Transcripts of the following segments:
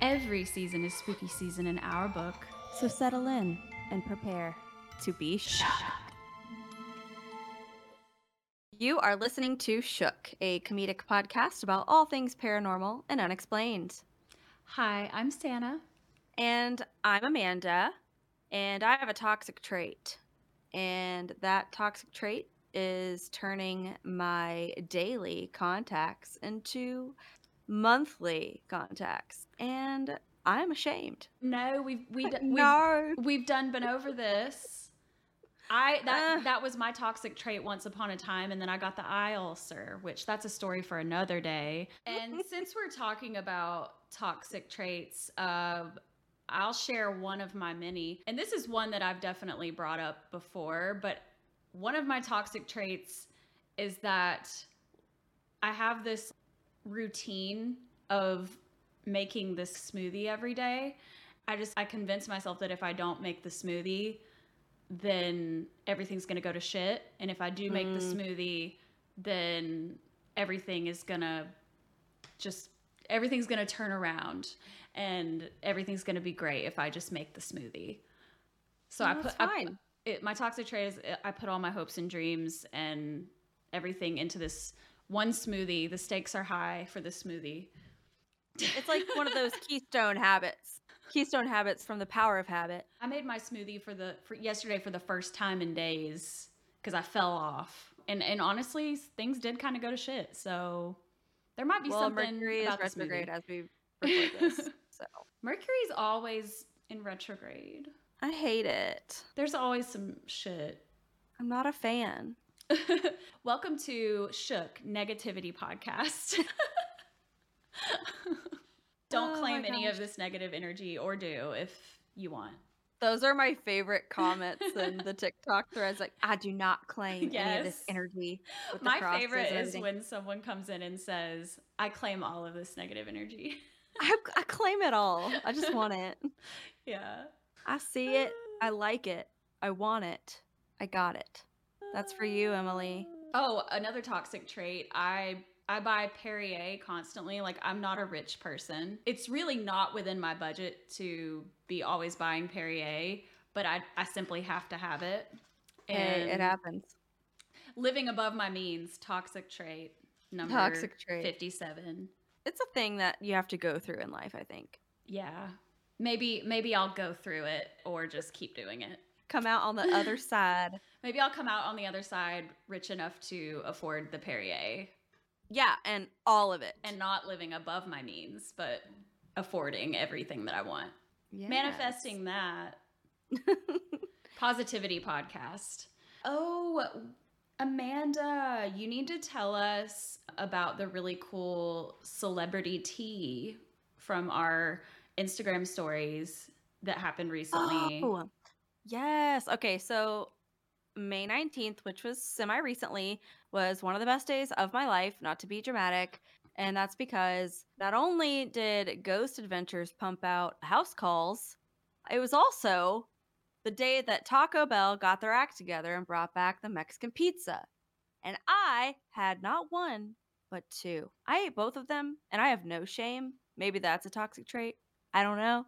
Every season is spooky season in our book. So settle in and prepare to be shook. You are listening to Shook, a comedic podcast about all things paranormal and unexplained. Hi, I'm Santa. And I'm Amanda. And I have a toxic trait. And that toxic trait is turning my daily contacts into monthly contacts, and I'm ashamed. No, we've done been over this. That was my toxic trait once upon a time, and then I got the eye ulcer, which that's a story for another day. And since we're talking about toxic traits, I'll share one of my many, and this is one that I've definitely brought up before, but one of my toxic traits is that I have this routine of making this smoothie every day. I convince myself that if I don't make the smoothie, then everything's going to go to shit. And if I do make the smoothie, then everything's going to turn around and everything's going to be great if I just make the smoothie. So my toxic trait is I put all my hopes and dreams and everything into this one smoothie. The stakes are high for this smoothie. It's like one of those Keystone habits from The Power of Habit. I made my smoothie for yesterday for the first time in days because I fell off. And honestly, things did kind of go to shit. So there might be something Mercury about is the retrograde smoothie. As we record this. So. Mercury's always in retrograde. I hate it. There's always some shit. I'm not a fan. Welcome to Shook Negativity Podcast. Don't claim any of this negative energy, or do if you want. Those are my favorite comments in the TikTok threads. Like, I do not claim any of this energy. My favorite is when someone comes in and says, I claim all of this negative energy. I claim it all. I just want it. Yeah. I see it. I like it. I want it. I got it. That's for you, Emily. Oh, another toxic trait. I buy Perrier constantly. Like, I'm not a rich person. It's really not within my budget to be always buying Perrier, but I simply have to have it. And it happens. Living above my means, toxic trait number 57. It's a thing that you have to go through in life, I think. Yeah. Maybe I'll go through it or just keep doing it. Come out on the other side. Maybe I'll come out on the other side rich enough to afford the Perrier. Yeah, and all of it. And not living above my means, but affording everything that I want. Yes. Manifesting that. Positivity podcast. Oh, Amanda, you need to tell us about the really cool celebrity tea from our Instagram stories that happened recently. Oh, yes. Okay, so May 19th, which was semi-recently, was one of the best days of my life, not to be dramatic. And that's because not only did Ghost Adventures pump out house calls, it was also the day that Taco Bell got their act together and brought back the Mexican pizza. And I had not one, but two. I ate both of them, and I have no shame. Maybe that's a toxic trait. I don't know.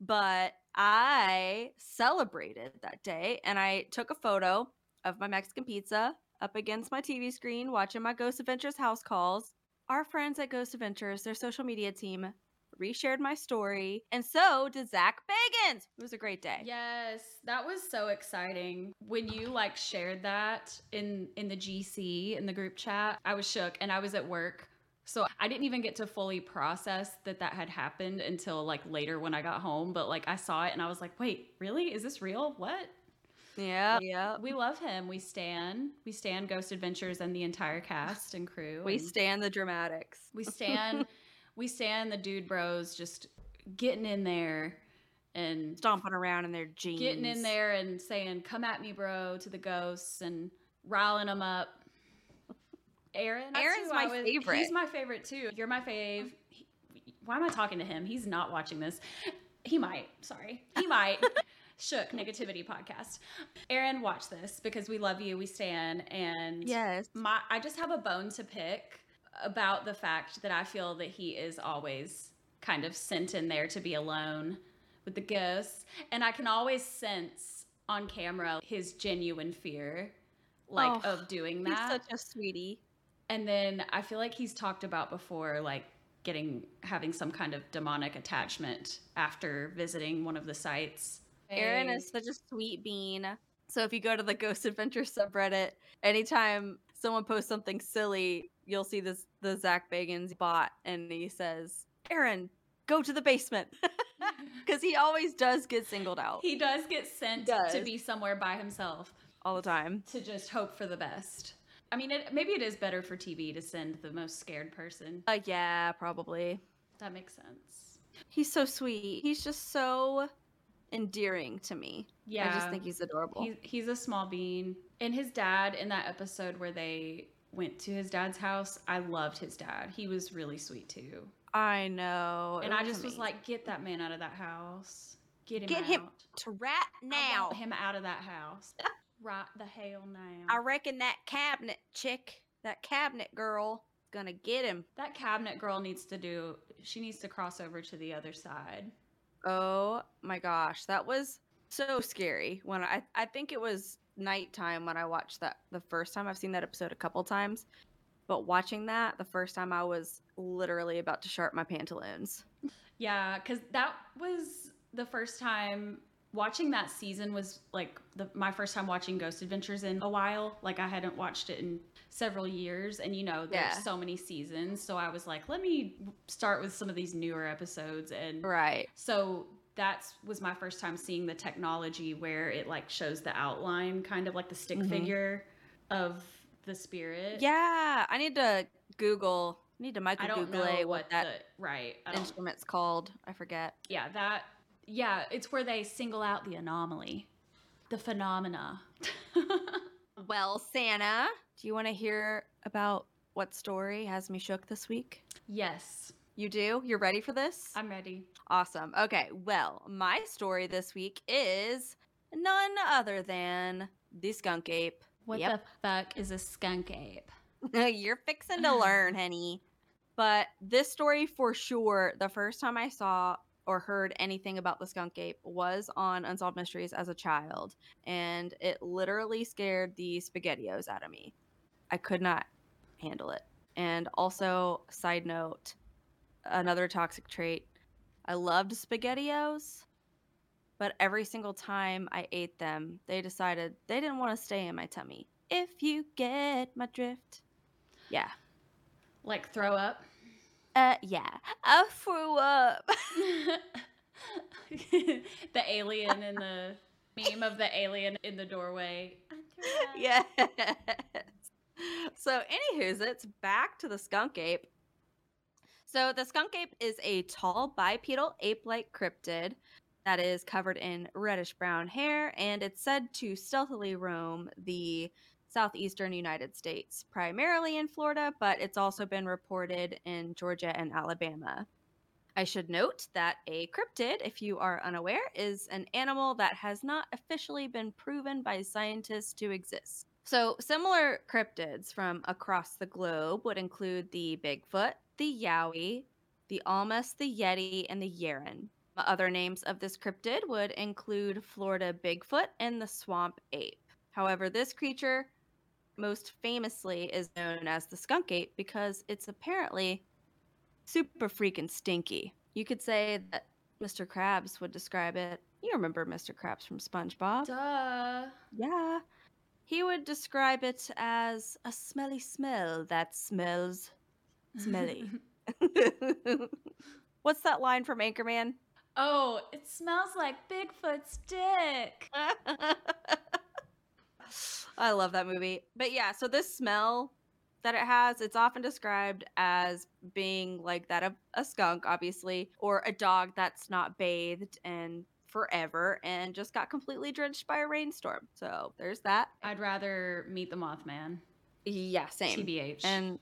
But I celebrated that day, and I took a photo of my Mexican pizza up against my TV screen, watching my Ghost Adventures house calls. Our friends at Ghost Adventures, their social media team, reshared my story, and so did Zach Bagans. It was a great day. Yes, that was so exciting. When you shared that in the GC, in the group chat, I was shook, and I was at work. So I didn't even get to fully process that had happened until later when I got home. But I saw it and I was like, wait, really? Is this real? What? Yeah. We love him. We stan. We stan Ghost Adventures and the entire cast and crew. We stan the dramatics. We stan. We stan the dude bros just getting in there and stomping around in their jeans. Getting in there and saying, come at me, bro, to the ghosts and riling them up. Aaron's my favorite. He's my favorite too. You're my fave. Why am I talking to him? He's not watching this. He might. Sorry. He might. Shook Negativity Podcast. Aaron, watch this because we love you. We stan. And yes, I just have a bone to pick about the fact that I feel that he is always kind of sent in there to be alone with the ghosts. And I can always sense on camera his genuine fear, like, of doing that. He's such a sweetie. And then I feel like he's talked about before, like, having some kind of demonic attachment after visiting one of the sites. Aaron is such a sweet bean. So if you go to the Ghost Adventures subreddit, anytime someone posts something silly, you'll see this the Zach Bagans bot, and he says, "Aaron, go to the basement." Because he always does get singled out. He does get sent to be somewhere by himself. All the time. To just hope for the best. I mean, maybe it is better for TV to send the most scared person. Yeah, probably. That makes sense. He's so sweet. He's just so endearing to me. Yeah. I just think he's adorable. He's a small bean. And his dad, in that episode where they went to his dad's house, I loved his dad. He was really sweet, too. I know. And I just was like, get that man out of that house. Get him out. Get him to rat now. I want him out of that house. Right the hell now. I reckon that cabinet chick, that cabinet girl, gonna get him. That cabinet girl she needs to cross over to the other side. Oh my gosh, that was so scary. When I think it was nighttime when I watched that the first time. I've seen that episode a couple times, but watching that the first time, I was literally about to sharp my pantaloons. Yeah, because that was the first time. Watching that season was like my first time watching Ghost Adventures in a while. Like, I hadn't watched it in several years, and there's so many seasons. So I was like, let me start with some of these newer episodes. And right. So that was my first time seeing the technology where it like shows the outline, kind of like the stick figure of the spirit. Yeah, I need to Google. I need to Google what that instrument's called. I forget. Yeah, that. Yeah, it's where they single out the anomaly, the phenomena. Well, Santa, do you want to hear about what story has me shook this week? Yes. You do? You're ready for this? I'm ready. Awesome. Okay, well, my story this week is none other than the skunk ape. What the fuck is a skunk ape? You're fixing to learn, honey. But this story, for sure, the first time I saw or heard anything about the skunk ape was on Unsolved Mysteries as a child, and it literally scared the SpaghettiOs out of me. I could not handle it. And also, side note, another toxic trait, I loved SpaghettiOs, but every single time I ate them, they decided they didn't want to stay in my tummy. If you get my drift. Yeah. Like throw up? Yeah. I threw up. The alien in the meme of the alien in the doorway. Yes. So, anywhoos, it's back to the skunk ape. So, the skunk ape is a tall, bipedal, ape-like cryptid that is covered in reddish-brown hair, and it's said to stealthily roam the southeastern United States, primarily in Florida, but it's also been reported in Georgia and Alabama. I should note that a cryptid, if you are unaware, is an animal that has not officially been proven by scientists to exist. So similar cryptids from across the globe would include the Bigfoot, the Yowie, the Almas, the Yeti, and the Yeren. Other names of this cryptid would include Florida Bigfoot and the Swamp Ape. However, this creature most famously is known as the skunk ape because it's apparently super freaking stinky. You could say that Mr. Krabs would describe it. You remember Mr. Krabs from SpongeBob? Duh. Yeah. He would describe it as a smelly smell that smells smelly. What's that line from Anchorman? Oh, it smells like Bigfoot's dick. I love that movie. But yeah, so this smell that it has, it's often described as being like that of a skunk, obviously, or a dog that's not bathed in forever and just got completely drenched by a rainstorm. So there's that. I'd rather meet the Mothman. Yeah, same. TBH. And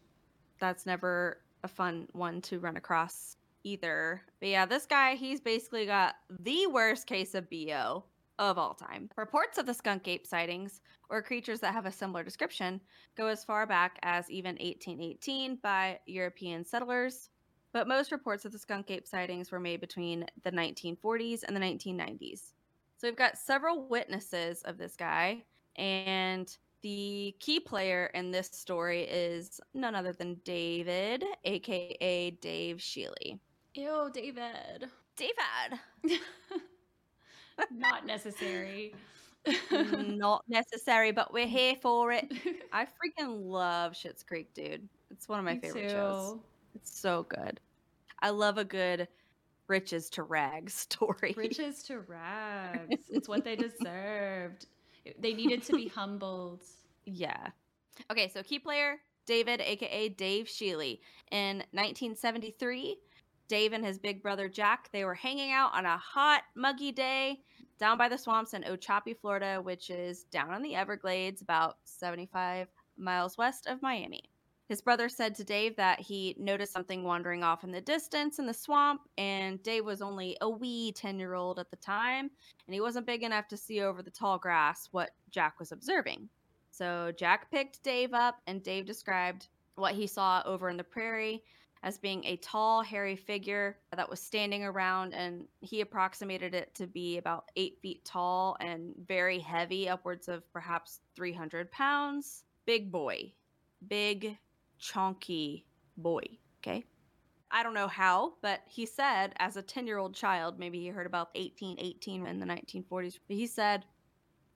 that's never a fun one to run across either. But yeah, this guy, he's basically got the worst case of BO of all time. Reports of the skunk ape sightings, or creatures that have a similar description, go as far back as even 1818 by European settlers but most reports of the skunk ape sightings were made between the 1940s and the 1990s. So we've got several witnesses of this guy, and the key player in this story is none other than David, a.k.a. Dave Shealy. Ew, David. David! Not necessary. Not necessary, but we're here for it. I freaking love Schitt's Creek, dude. It's one of my favorite shows. It's so good. I love a good riches to rags story. Riches to rags. It's what they deserved. They needed to be humbled. Yeah. Okay, so key player, David, a.k.a. Dave Shealy. In 1973, Dave and his big brother Jack, they were hanging out on a hot, muggy day down by the swamps in Ochopee, Florida, which is down in the Everglades, about 75 miles west of Miami. His brother said to Dave that he noticed something wandering off in the distance in the swamp, and Dave was only a wee 10-year-old at the time, and he wasn't big enough to see over the tall grass what Jack was observing. So Jack picked Dave up, and Dave described what he saw over in the prairie as being a tall, hairy figure that was standing around, and he approximated it to be about 8 feet tall and very heavy, upwards of perhaps 300 pounds. Big boy. Big, chonky boy, okay? I don't know how, but he said, as a 10-year-old child, maybe he heard about 1818 in the 1940s, but he said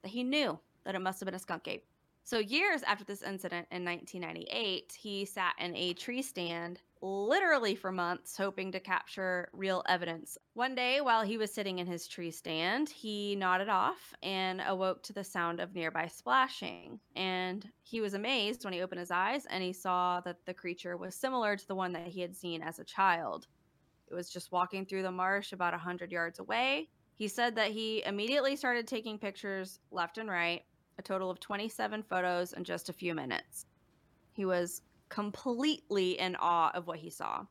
that he knew that it must have been a skunk ape. So years after this incident in 1998, he sat in a tree stand literally for months, hoping to capture real evidence. One day, while he was sitting in his tree stand, he nodded off and awoke to the sound of nearby splashing. And he was amazed when he opened his eyes and he saw that the creature was similar to the one that he had seen as a child. It was just walking through the marsh about 100 yards away. He said that he immediately started taking pictures left and right, a total of 27 photos in just a few minutes. He was completely in awe of what he saw.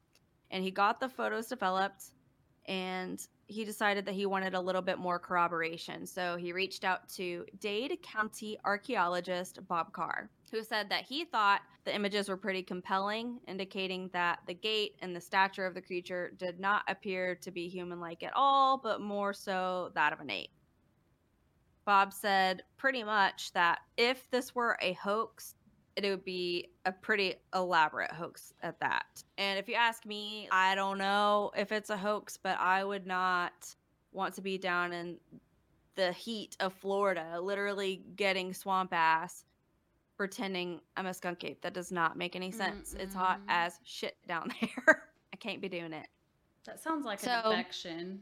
And he got the photos developed, and he decided that he wanted a little bit more corroboration. So he reached out to Dade County archaeologist Bob Carr, who said that he thought the images were pretty compelling, indicating that the gait and the stature of the creature did not appear to be human-like at all, but more so that of an ape. Bob said pretty much that if this were a hoax, it would be a pretty elaborate hoax at that. And if you ask me, I don't know if it's a hoax, but I would not want to be down in the heat of Florida, literally getting swamp ass, pretending I'm a skunk ape. That does not make any sense. Mm-mm. It's hot as shit down there. I can't be doing it. That sounds like an infection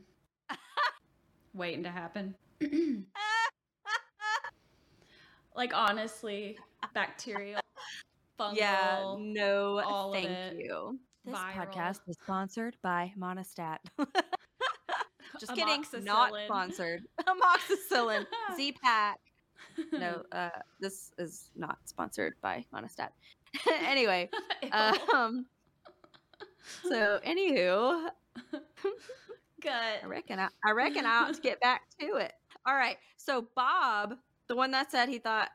waiting to happen. Like, honestly, bacterial, fungal, yeah, no, all thank of it. You. This viral. Podcast is sponsored by Monistat. Just kidding, not sponsored. Amoxicillin, Z-Pack. No, this is not sponsored by Monistat. Anyway, so anywho, good. I reckon I ought to get back to it. All right, so Bob, the one that said he thought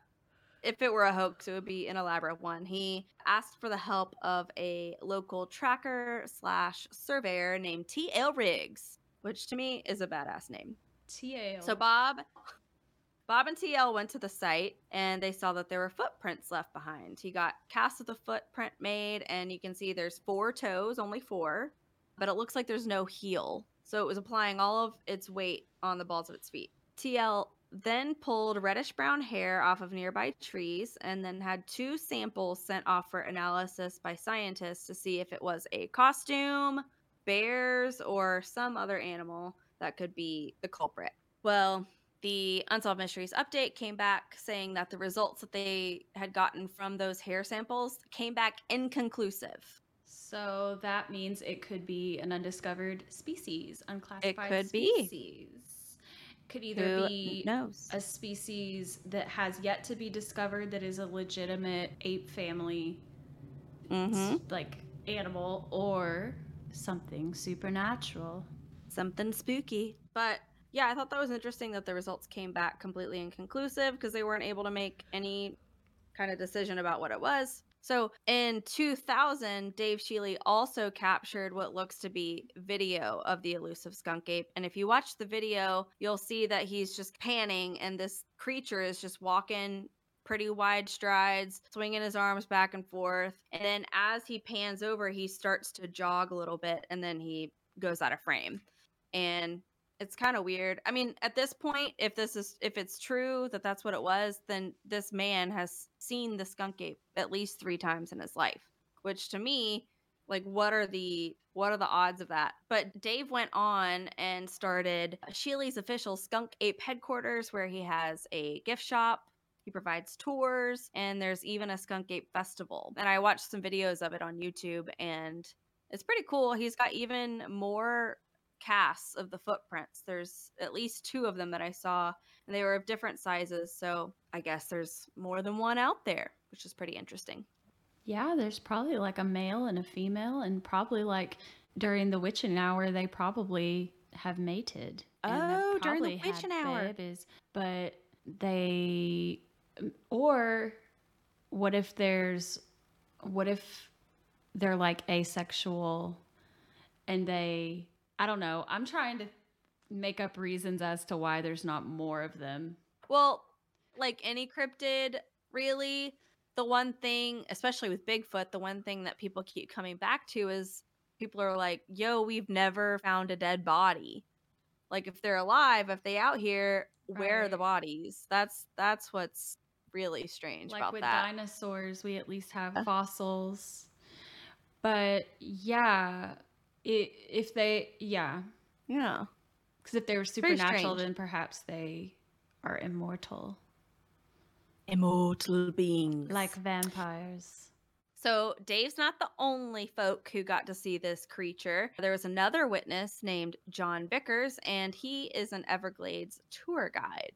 if it were a hoax, it would be an elaborate one. He asked for the help of a local tracker/surveyor named T.L. Riggs, which to me is a badass name. T.L. So Bob and T.L. went to the site, and they saw that there were footprints left behind. He got casts of the footprint made, and you can see there's 4 toes, only 4, but it looks like there's no heel. So it was applying all of its weight on the balls of its feet. T.L. then pulled reddish-brown hair off of nearby trees and then had 2 samples sent off for analysis by scientists to see if it was a costume, bears, or some other animal that could be the culprit. Well, the Unsolved Mysteries update came back saying that the results that they had gotten from those hair samples came back inconclusive. So that means it could be an undiscovered species, unclassified species. It could be. Could either be a species that has yet to be discovered that is a legitimate ape family, mm-hmm. like animal, or something supernatural. Something spooky. But yeah, I thought that was interesting that the results came back completely inconclusive because they weren't able to make any kind of decision about what it was. So in 2000, Dave Shealy also captured what looks to be video of the elusive skunk ape. And if you watch the video, you'll see that he's just panning and this creature is just walking pretty wide strides, swinging his arms back and forth. And then as he pans over, he starts to jog a little bit and then he goes out of frame. And it's kind of weird. I mean, at this point, if it's true that that's what it was, then this man has seen the skunk ape at least 3 times in his life, which to me, like, what are the odds of that? But Dave went on and started Shealy's official skunk ape headquarters, where he has a gift shop. He provides tours, and there's even a skunk ape festival. And I watched some videos of it on YouTube, and it's pretty cool. He's got even more casts of the footprints. There's at least 2 of them that I saw, and they were of different sizes, so I guess there's more than one out there, which is pretty interesting. Yeah, there's probably like a male and a female, and probably like during the witching hour they probably have mated. Oh, during the witching hour. But they, or what if they're like asexual and they, I don't know. I'm trying to make up reasons as to why there's not more of them. Well, like any cryptid, really, the one thing, especially with Bigfoot, the one thing that people keep coming back to is people are like, yo, we've never found a dead body. Like, if they're alive, if they out here, right, where are the bodies? That's what's really strange about that. Like with dinosaurs, we at least have fossils. But yeah... if they, yeah, because if they were supernatural, then perhaps they are immortal beings like vampires. So Dave's not the only folk who got to see this creature. There was another witness named John Vickers, and he is an Everglades tour guide.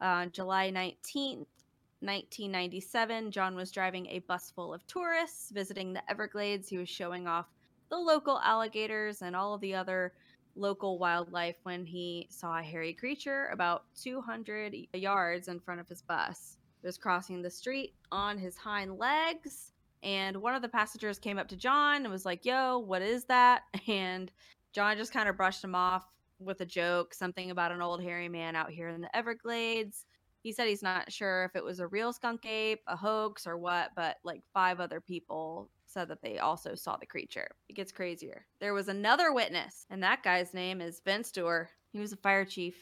On July 19th, 1997, John was driving a bus full of tourists visiting the Everglades. He was showing off the local alligators and all of the other local wildlife when he saw a hairy creature about 200 yards in front of his bus. It was crossing the street on his hind legs, and one of the passengers came up to John and was like, yo, what is that? And John just kind of brushed him off with a joke, something about an old hairy man out here in the Everglades. He said he's not sure if it was a real skunk ape, a hoax, or what, but like 5 other people said that they also saw the creature. It gets crazier. There was another witness, and that guy's name is Ben Stewart. He was a fire chief.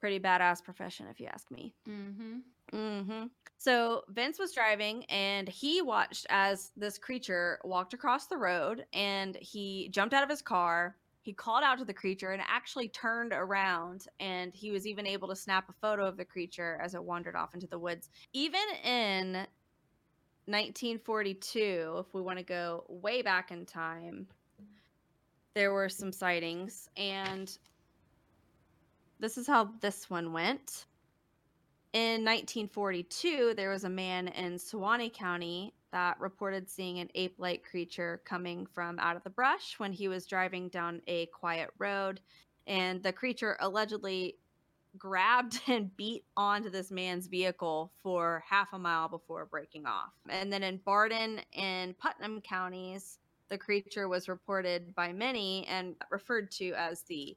Pretty badass profession, if you ask me. Mm-hmm. Mm-hmm. So Vince was driving, and he watched as this creature walked across the road, and he jumped out of his car. He called out to the creature and actually turned around, and he was even able to snap a photo of the creature as it wandered off into the woods. Even in 1942, if we want to go way back in time, there were some sightings, and this is how this one went. In 1942, there was a man in Suwannee County that reported seeing an ape-like creature coming from out of the brush when he was driving down a quiet road, and the creature allegedly grabbed and beat onto this man's vehicle for half a mile before breaking off. And then in Barden and Putnam counties, the creature was reported by many and referred to as the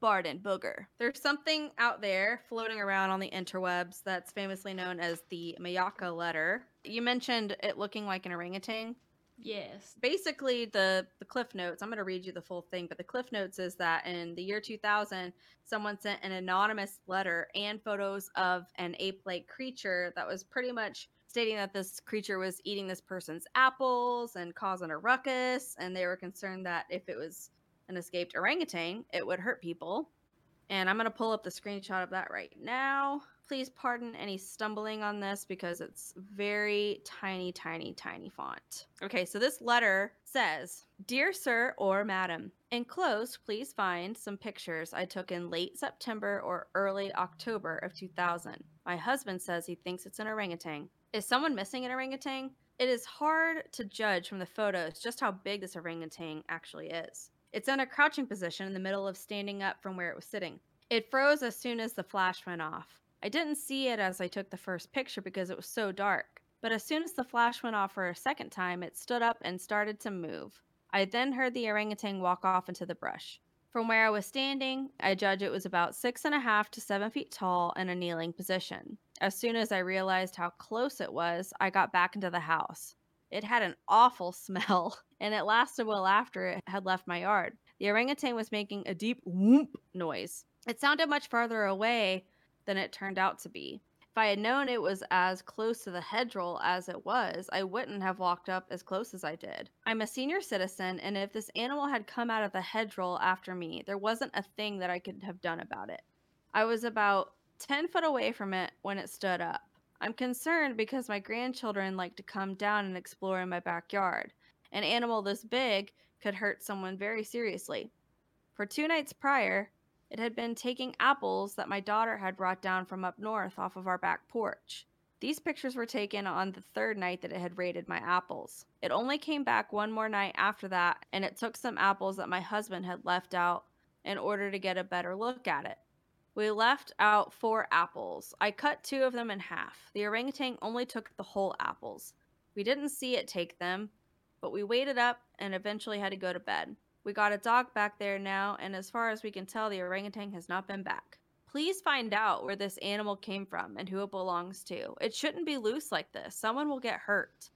Barden Booger. There's something out there floating around on the interwebs that's famously known as the Mayaca letter. You mentioned it looking like an orangutan. Yes. Basically, the Cliff Notes, I'm going to read you the full thing, but the Cliff Notes is that in the year 2000, someone sent an anonymous letter and photos of an ape-like creature that was pretty much stating that this creature was eating this person's apples and causing a ruckus, and they were concerned that if it was an escaped orangutan, it would hurt people. And I'm going to pull up the screenshot of that right now. Please pardon any stumbling on this because it's very tiny, tiny, tiny font. Okay, so this letter says, Dear Sir or Madam, enclosed, please find some pictures I took in late September or early October of 2000. My husband says he thinks it's an orangutan. Is someone missing an orangutan? It is hard to judge from the photos just how big this orangutan actually is. It's in a crouching position in the middle of standing up from where it was sitting. It froze as soon as the flash went off. I didn't see it as I took the first picture because it was so dark. But as soon as the flash went off for a second time, it stood up and started to move. I then heard the orangutan walk off into the brush. From where I was standing, I judge it was about 6.5 to 7 feet tall in a kneeling position. As soon as I realized how close it was, I got back into the house. It had an awful smell, and it lasted well after it had left my yard. The orangutan was making a deep whoomp noise. It sounded much farther away than it turned out to be. If I had known it was as close to the hedgerow as it was, I wouldn't have walked up as close as I did. I'm a senior citizen, and if this animal had come out of the hedgerow after me, there wasn't a thing that I could have done about it. I was about 10 foot away from it when it stood up. I'm concerned because my grandchildren like to come down and explore in my backyard. An animal this big could hurt someone very seriously. For 2 nights prior, it had been taking apples that my daughter had brought down from up north off of our back porch. These pictures were taken on the 3rd night that it had raided my apples. It only came back one more night after that, and it took some apples that my husband had left out in order to get a better look at it. We left out 4 apples. I cut 2 of them in half. The orangutan only took the whole apples. We didn't see it take them, but we waited up and eventually had to go to bed. We got a dog back there now, and as far as we can tell, the orangutan has not been back. Please find out where this animal came from and who it belongs to. It shouldn't be loose like this. Someone will get hurt.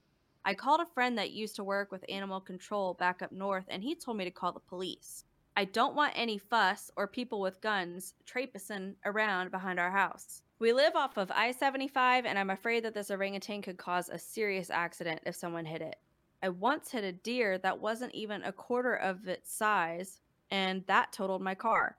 I called a friend that used to work with animal control back up north, and he told me to call the police. I don't want any fuss or people with guns traipsing around behind our house. We live off of I-75, and I'm afraid that this orangutan could cause a serious accident if someone hit it. I once hit a deer that wasn't even a quarter of its size, and that totaled my car.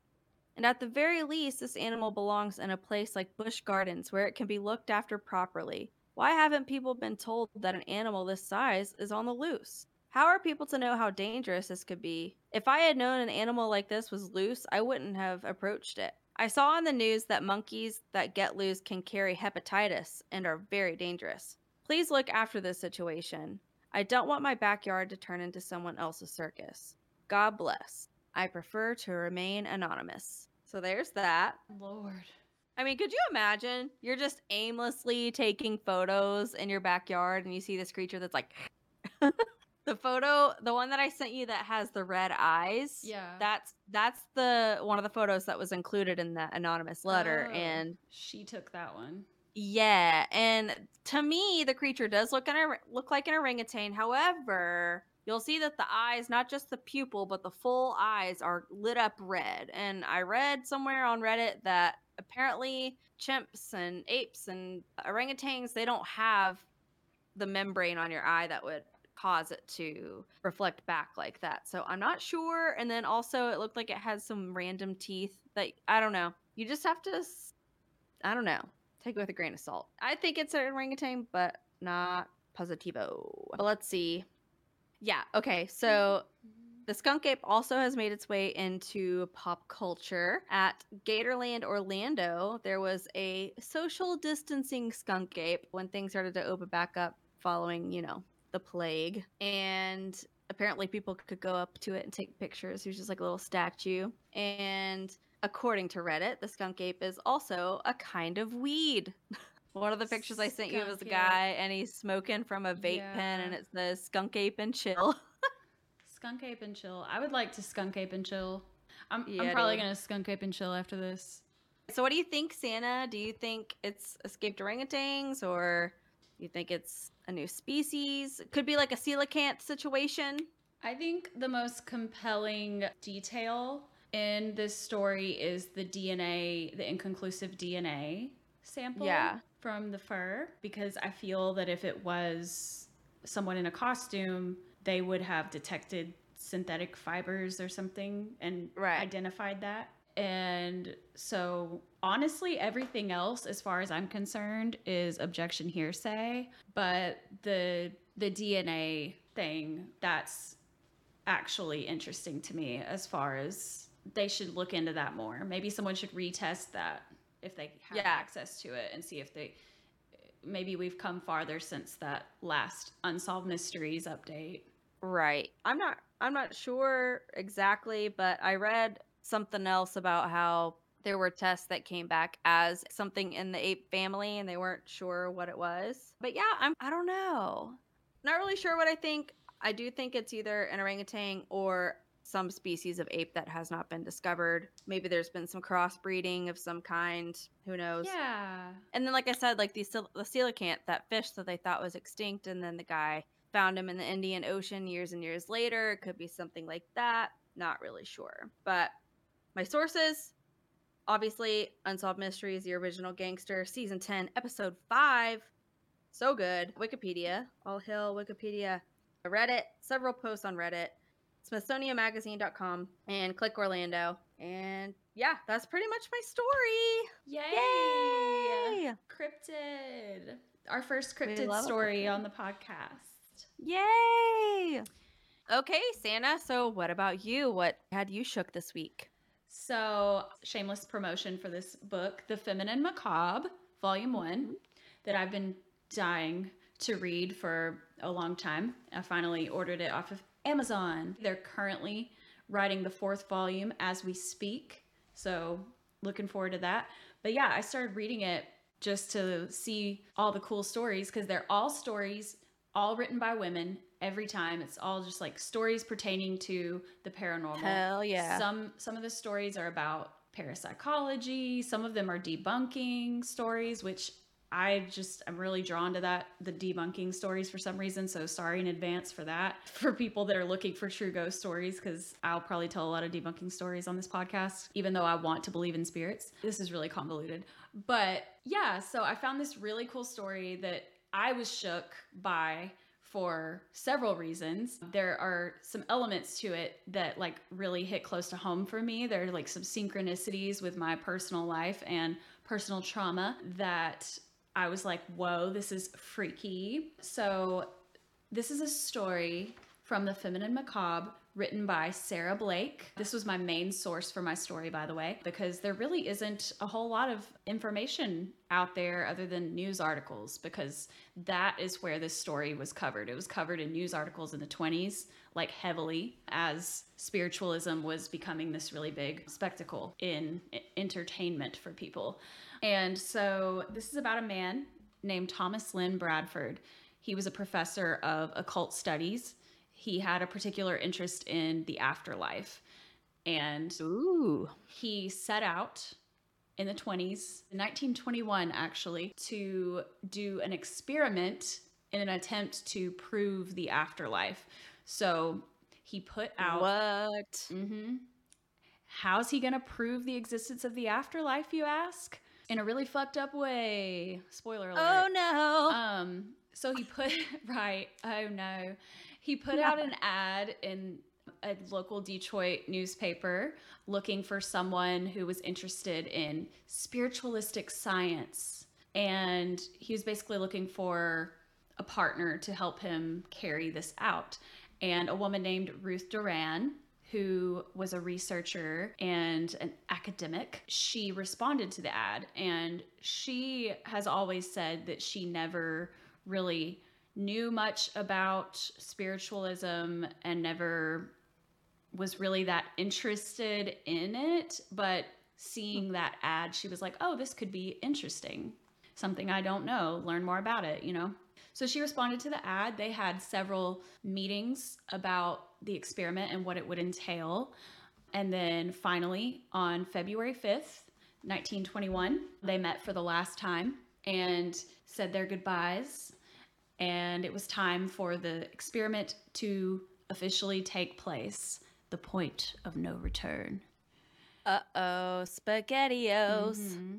And at the very least, this animal belongs in a place like Busch Gardens where it can be looked after properly. Why haven't people been told that an animal this size is on the loose? How are people to know how dangerous this could be? If I had known an animal like this was loose, I wouldn't have approached it. I saw on the news that monkeys that get loose can carry hepatitis and are very dangerous. Please look after this situation. I don't want my backyard to turn into someone else's circus. God bless. I prefer to remain anonymous. So there's that. Lord. I mean, could you imagine? You're just aimlessly taking photos in your backyard and you see this creature that's like... The photo, the one that I sent you that has the red eyes. Yeah. That's the one of the photos that was included in that anonymous letter. Oh, and she took that one. Yeah, and to me, the creature does look like an orangutan. However, you'll see that the eyes, not just the pupil, but the full eyes are lit up red. And I read somewhere on Reddit that apparently chimps and apes and orangutans, they don't have the membrane on your eye that would cause it to reflect back like that. So I'm not sure. And then also it looked like it had some random teeth that, I don't know. You just have to, I don't know. Take it with a grain of salt. I think it's an orangutan, but not positivo. But let's see. Yeah, okay. So the skunk ape also has made its way into pop culture. At Gatorland Orlando, there was a social distancing skunk ape when things started to open back up following, you know, the plague. And apparently people could go up to it and take pictures. It was just like a little statue. And... according to Reddit, the skunk ape is also a kind of weed. One of the pictures I sent you was a guy, and he's smoking from a vape pen, and it says skunk ape and chill. Skunk ape and chill. I would like to skunk ape and chill. I'm probably going to skunk ape and chill after this. So what do you think, Santa? Do you think it's escaped orangutans, or do you think it's a new species? It could be like a coelacanth situation. I think the most compelling detail in this story is the DNA, the inconclusive DNA sample from the fur, because I feel that if it was someone in a costume, they would have detected synthetic fibers or something and identified that. And so honestly, everything else, as far as I'm concerned, is objection hearsay, but the DNA thing, that's actually interesting to me as far as... they should look into that more. Maybe someone should retest that if they have access to it and see if they... maybe we've come farther since that last Unsolved Mysteries update. Right. I'm not sure exactly, but I read something else about how there were tests that came back as something in the ape family, and they weren't sure what it was. But yeah, I don't know. Not really sure what I think. I do think it's either an orangutan or some species of ape that has not been discovered. Maybe there's been some crossbreeding of some kind. Who knows? Yeah. And then, like I said, like the coelacanth, that fish that they thought was extinct, and then the guy found him in the Indian Ocean years and years later. It could be something like that. Not really sure. But my sources, obviously, Unsolved Mysteries, The Original Gangster, Season 10, Episode 5. So good. Wikipedia. All hail Wikipedia. Reddit. Several posts on Reddit. SmithsonianMagazine.com and Click Orlando. And yeah, that's pretty much my story. Yay! Yay! Cryptid. Our first cryptid story on the podcast. Yay! Okay, Santa, so what about you? What had you shook this week? So, shameless promotion for this book, The Feminine Macabre, Volume 1, that I've been dying to read for a long time. I finally ordered it off of Amazon. They're currently writing the 4th volume as we speak, so looking forward to that. But yeah, I started reading it just to see all the cool stories, because they're all stories, all written by women every time. It's all just like stories pertaining to the paranormal. Hell yeah. Some of the stories are about parapsychology. Some of them are debunking stories, which I'm really drawn to that, the debunking stories for some reason. So sorry in advance for that, for people that are looking for true ghost stories, because I'll probably tell a lot of debunking stories on this podcast, even though I want to believe in spirits. This is really convoluted. But yeah, so I found this really cool story that I was shook by for several reasons. There are some elements to it that like really hit close to home for me. There are like some synchronicities with my personal life and personal trauma that I was like, whoa, this is freaky. So this is a story from The Feminine Macabre written by Sarah Blake. This was my main source for my story, by the way, because there really isn't a whole lot of information out there other than news articles, because that is where this story was covered. It was covered in news articles in the 1920s, like heavily, as spiritualism was becoming this really big spectacle in entertainment for people. And so this is about a man named Thomas Lynn Bradford. He was a professor of occult studies. He had a particular interest in the afterlife. And ooh. He set out in the 1920s, 1921 actually, to do an experiment in an attempt to prove the afterlife. So he put out... What? Mm-hmm. How's he going to prove the existence of the afterlife, you ask? In a really fucked up way. Spoiler alert. Oh, no. So he put... right. Oh, no. He put out an ad in a local Detroit newspaper looking for someone who was interested in spiritualistic science. And he was basically looking for a partner to help him carry this out. And a woman named Ruth Durant, who was a researcher and an academic, she responded to the ad. And she has always said that she never really knew much about spiritualism and never was really that interested in it, but seeing that ad, she was like, oh, this could be interesting. Something I don't know. Learn more about it, you know? So she responded to the ad. They had several meetings about the experiment and what it would entail. And then finally, on February 5th, 1921, they met for the last time and said their goodbyes. And it was time for the experiment to officially take place. The point of no return. Uh-oh, SpaghettiOs. Mm-hmm.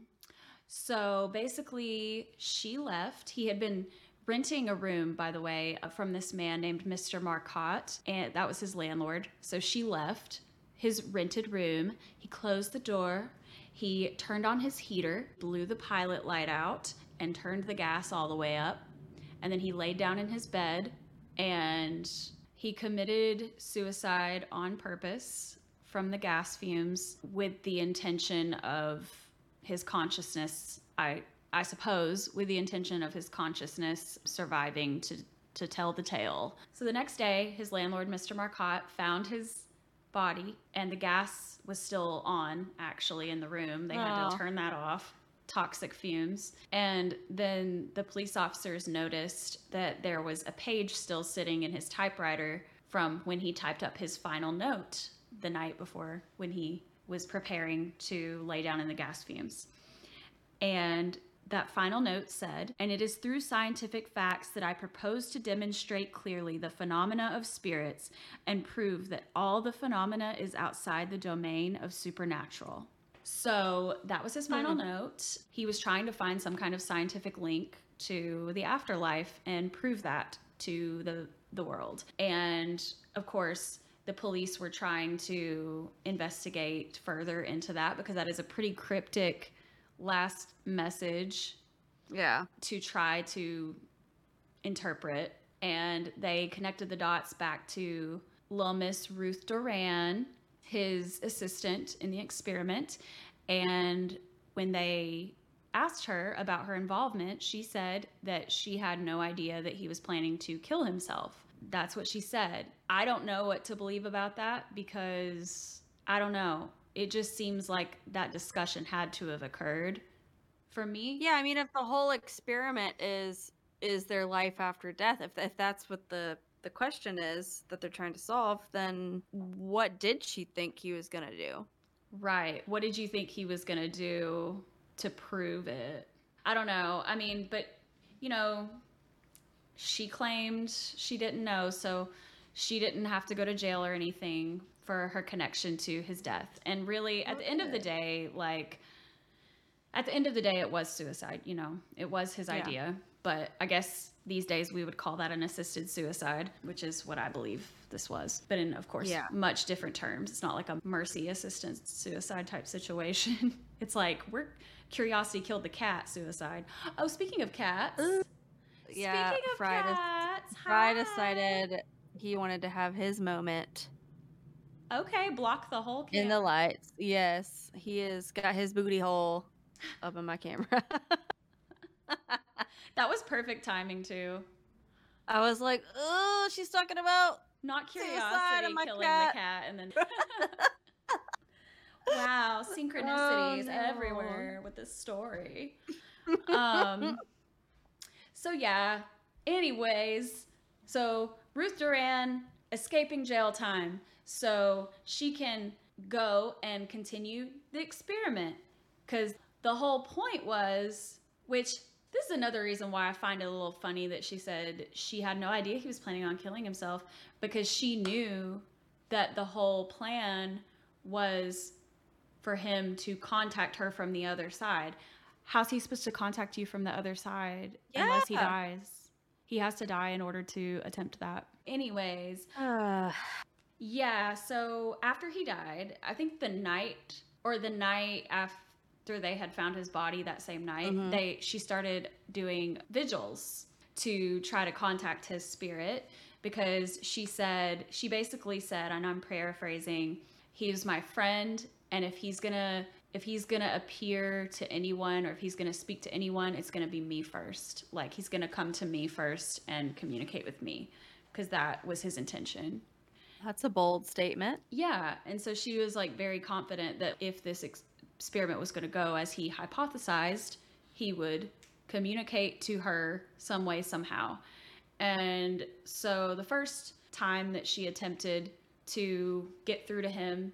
So basically, she left. He had been renting a room, by the way, from this man named Mr. Marcotte. And that was his landlord. So she left his rented room. He closed the door. He turned on his heater, blew the pilot light out, and turned the gas all the way up. And then he laid down in his bed and he committed suicide on purpose from the gas fumes with the intention of his consciousness, I suppose, with the intention of his consciousness surviving to tell the tale. So the next day, his landlord, Mr. Marcotte, found his body, and the gas was still on, actually, in the room. They had to turn that off. Toxic fumes. And then the police officers noticed that there was a page still sitting in his typewriter from when he typed up his final note the night before, when he was preparing to lay down in the gas fumes. And that final note said, "And it is through scientific facts that I propose to demonstrate clearly the phenomena of spirits and prove that all the phenomena is outside the domain of supernatural." So that was his final note. He was trying to find some kind of scientific link to the afterlife and prove that to the world. And of course, the police were trying to investigate further into that, because that is a pretty cryptic last message to try to interpret. And they connected the dots back to little Miss Ruth Durant, his assistant in the experiment. And when they asked her about her involvement, she said that she had no idea that he was planning to kill himself. That's what she said. I don't know what to believe about that, because I don't know. It just seems like that discussion had to have occurred for me. Yeah, I mean, if the whole experiment is there life after death, if that's what the question is that they're trying to solve, then what did she think he was going to do? Right. What did you think he was going to do to prove it? I don't know. I mean, but, you know, she claimed she didn't know, so she didn't have to go to jail or anything for her connection to his death. And really, at the end of the day, like, at the end of the day, it was suicide, you know. It was his idea. But I guess these days we would call that an assisted suicide, which is what I believe this was. But in, of course, much different terms. It's not like a mercy assisted suicide type situation. It's like, we're curiosity killed the cat suicide. Oh, speaking of cats. Yeah, speaking of cats. Fry decided he wanted to have his moment. Okay, block the whole camera. In the lights. Yes, he has got his booty hole up in my camera. That was perfect timing, too. I was like, oh, she's talking about not curiosity killing the cat. And then, wow, synchronicities everywhere with this story. So, yeah. Anyways, so Ruth Duran escaping jail time. So she can go and continue the experiment. Because the whole point was, which... This is another reason why I find it a little funny that she said she had no idea he was planning on killing himself, because she knew that the whole plan was for him to contact her from the other side. How's he supposed to contact you from the other side unless he dies? He has to die in order to attempt that. Anyways. Yeah, so after he died, I think the night after, they had found his body that same night, she started doing vigils to try to contact his spirit, because she basically said, and I'm paraphrasing, he was my friend, and if he's gonna appear to anyone, or if he's gonna speak to anyone, it's gonna be me first. Like, he's gonna come to me first and communicate with me, because that was his intention. That's a bold statement. Yeah, and so she was like very confident that if this experiment was going to go as he hypothesized, he would communicate to her some way, somehow. And so the first time that she attempted to get through to him,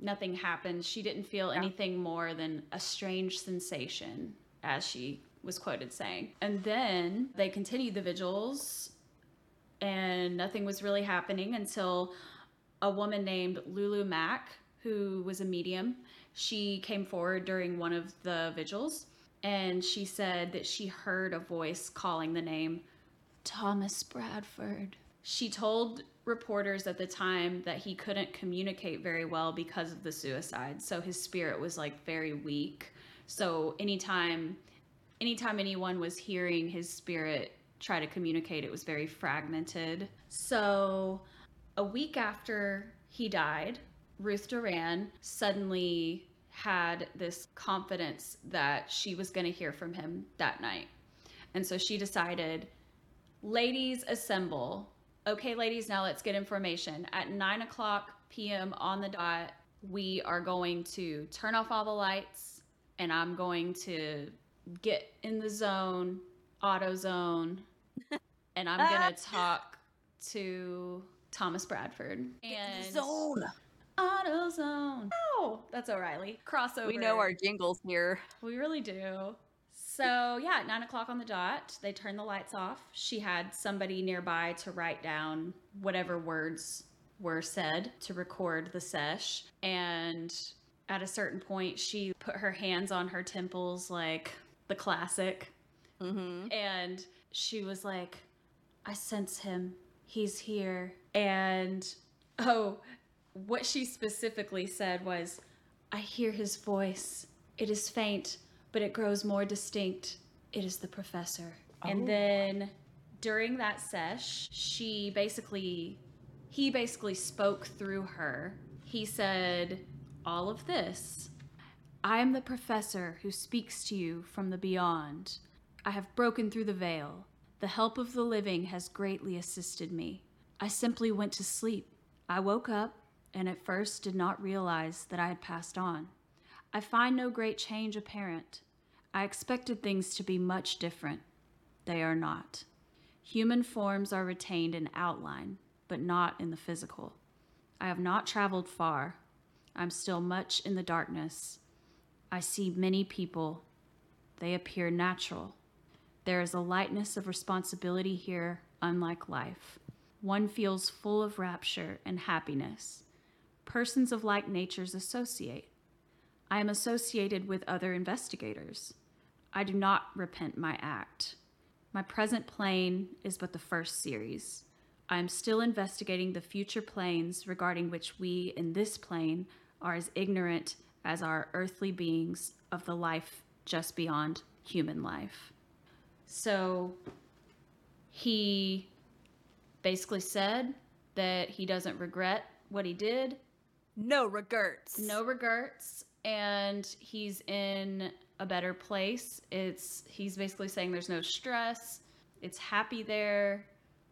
nothing happened. She didn't feel anything more than a strange sensation, as she was quoted saying. And then they continued the vigils, and nothing was really happening until a woman named Lulu Mack, who was a medium, she came forward during one of the vigils, and she said that she heard a voice calling the name Thomas Bradford. She told reporters at the time that he couldn't communicate very well because of the suicide, so his spirit was like very weak. So anytime anyone was hearing his spirit try to communicate, it was very fragmented. So a week after he died, Ruth Duran suddenly had this confidence that she was going to hear from him that night. And so she decided, ladies assemble, Okay, ladies, now let's get information. At 9:00 p.m. on the dot, we are going to turn off all the lights, and I'm going to get in the zone, auto zone, and I'm going to talk to Thomas Bradford. And zone. Auto zone. Oh, that's O'Reilly. Crossover. We know our jingles here. We really do. So yeah, at 9:00 on the dot, they turn the lights off. She had somebody nearby to write down whatever words were said to record the sesh. And at a certain point, she put her hands on her temples, like the classic. Mm-hmm. And she was like, I sense him. He's here. And oh, what she specifically said was, I hear his voice. It is faint, but it grows more distinct. It is the professor. Oh. And then during that sesh, he basically spoke through her. He said, all of this. I am the professor who speaks to you from the beyond. I have broken through the veil. The help of the living has greatly assisted me. I simply went to sleep. I woke up and at first did not realize that I had passed on. I find no great change apparent. I expected things to be much different. They are not. Human forms are retained in outline, but not in the physical. I have not traveled far. I'm still much in the darkness. I see many people. They appear natural. There is a lightness of responsibility here, unlike life. One feels full of rapture and happiness. Persons of like natures associate. I am associated with other investigators. I do not repent my act. My present plane is but the first series. I am still investigating the future planes regarding which we in this plane are as ignorant as our earthly beings of the life just beyond human life. So he basically said that he doesn't regret what he did. No regrets. No regrets. And he's in a better place. He's basically saying there's no stress. It's happy there.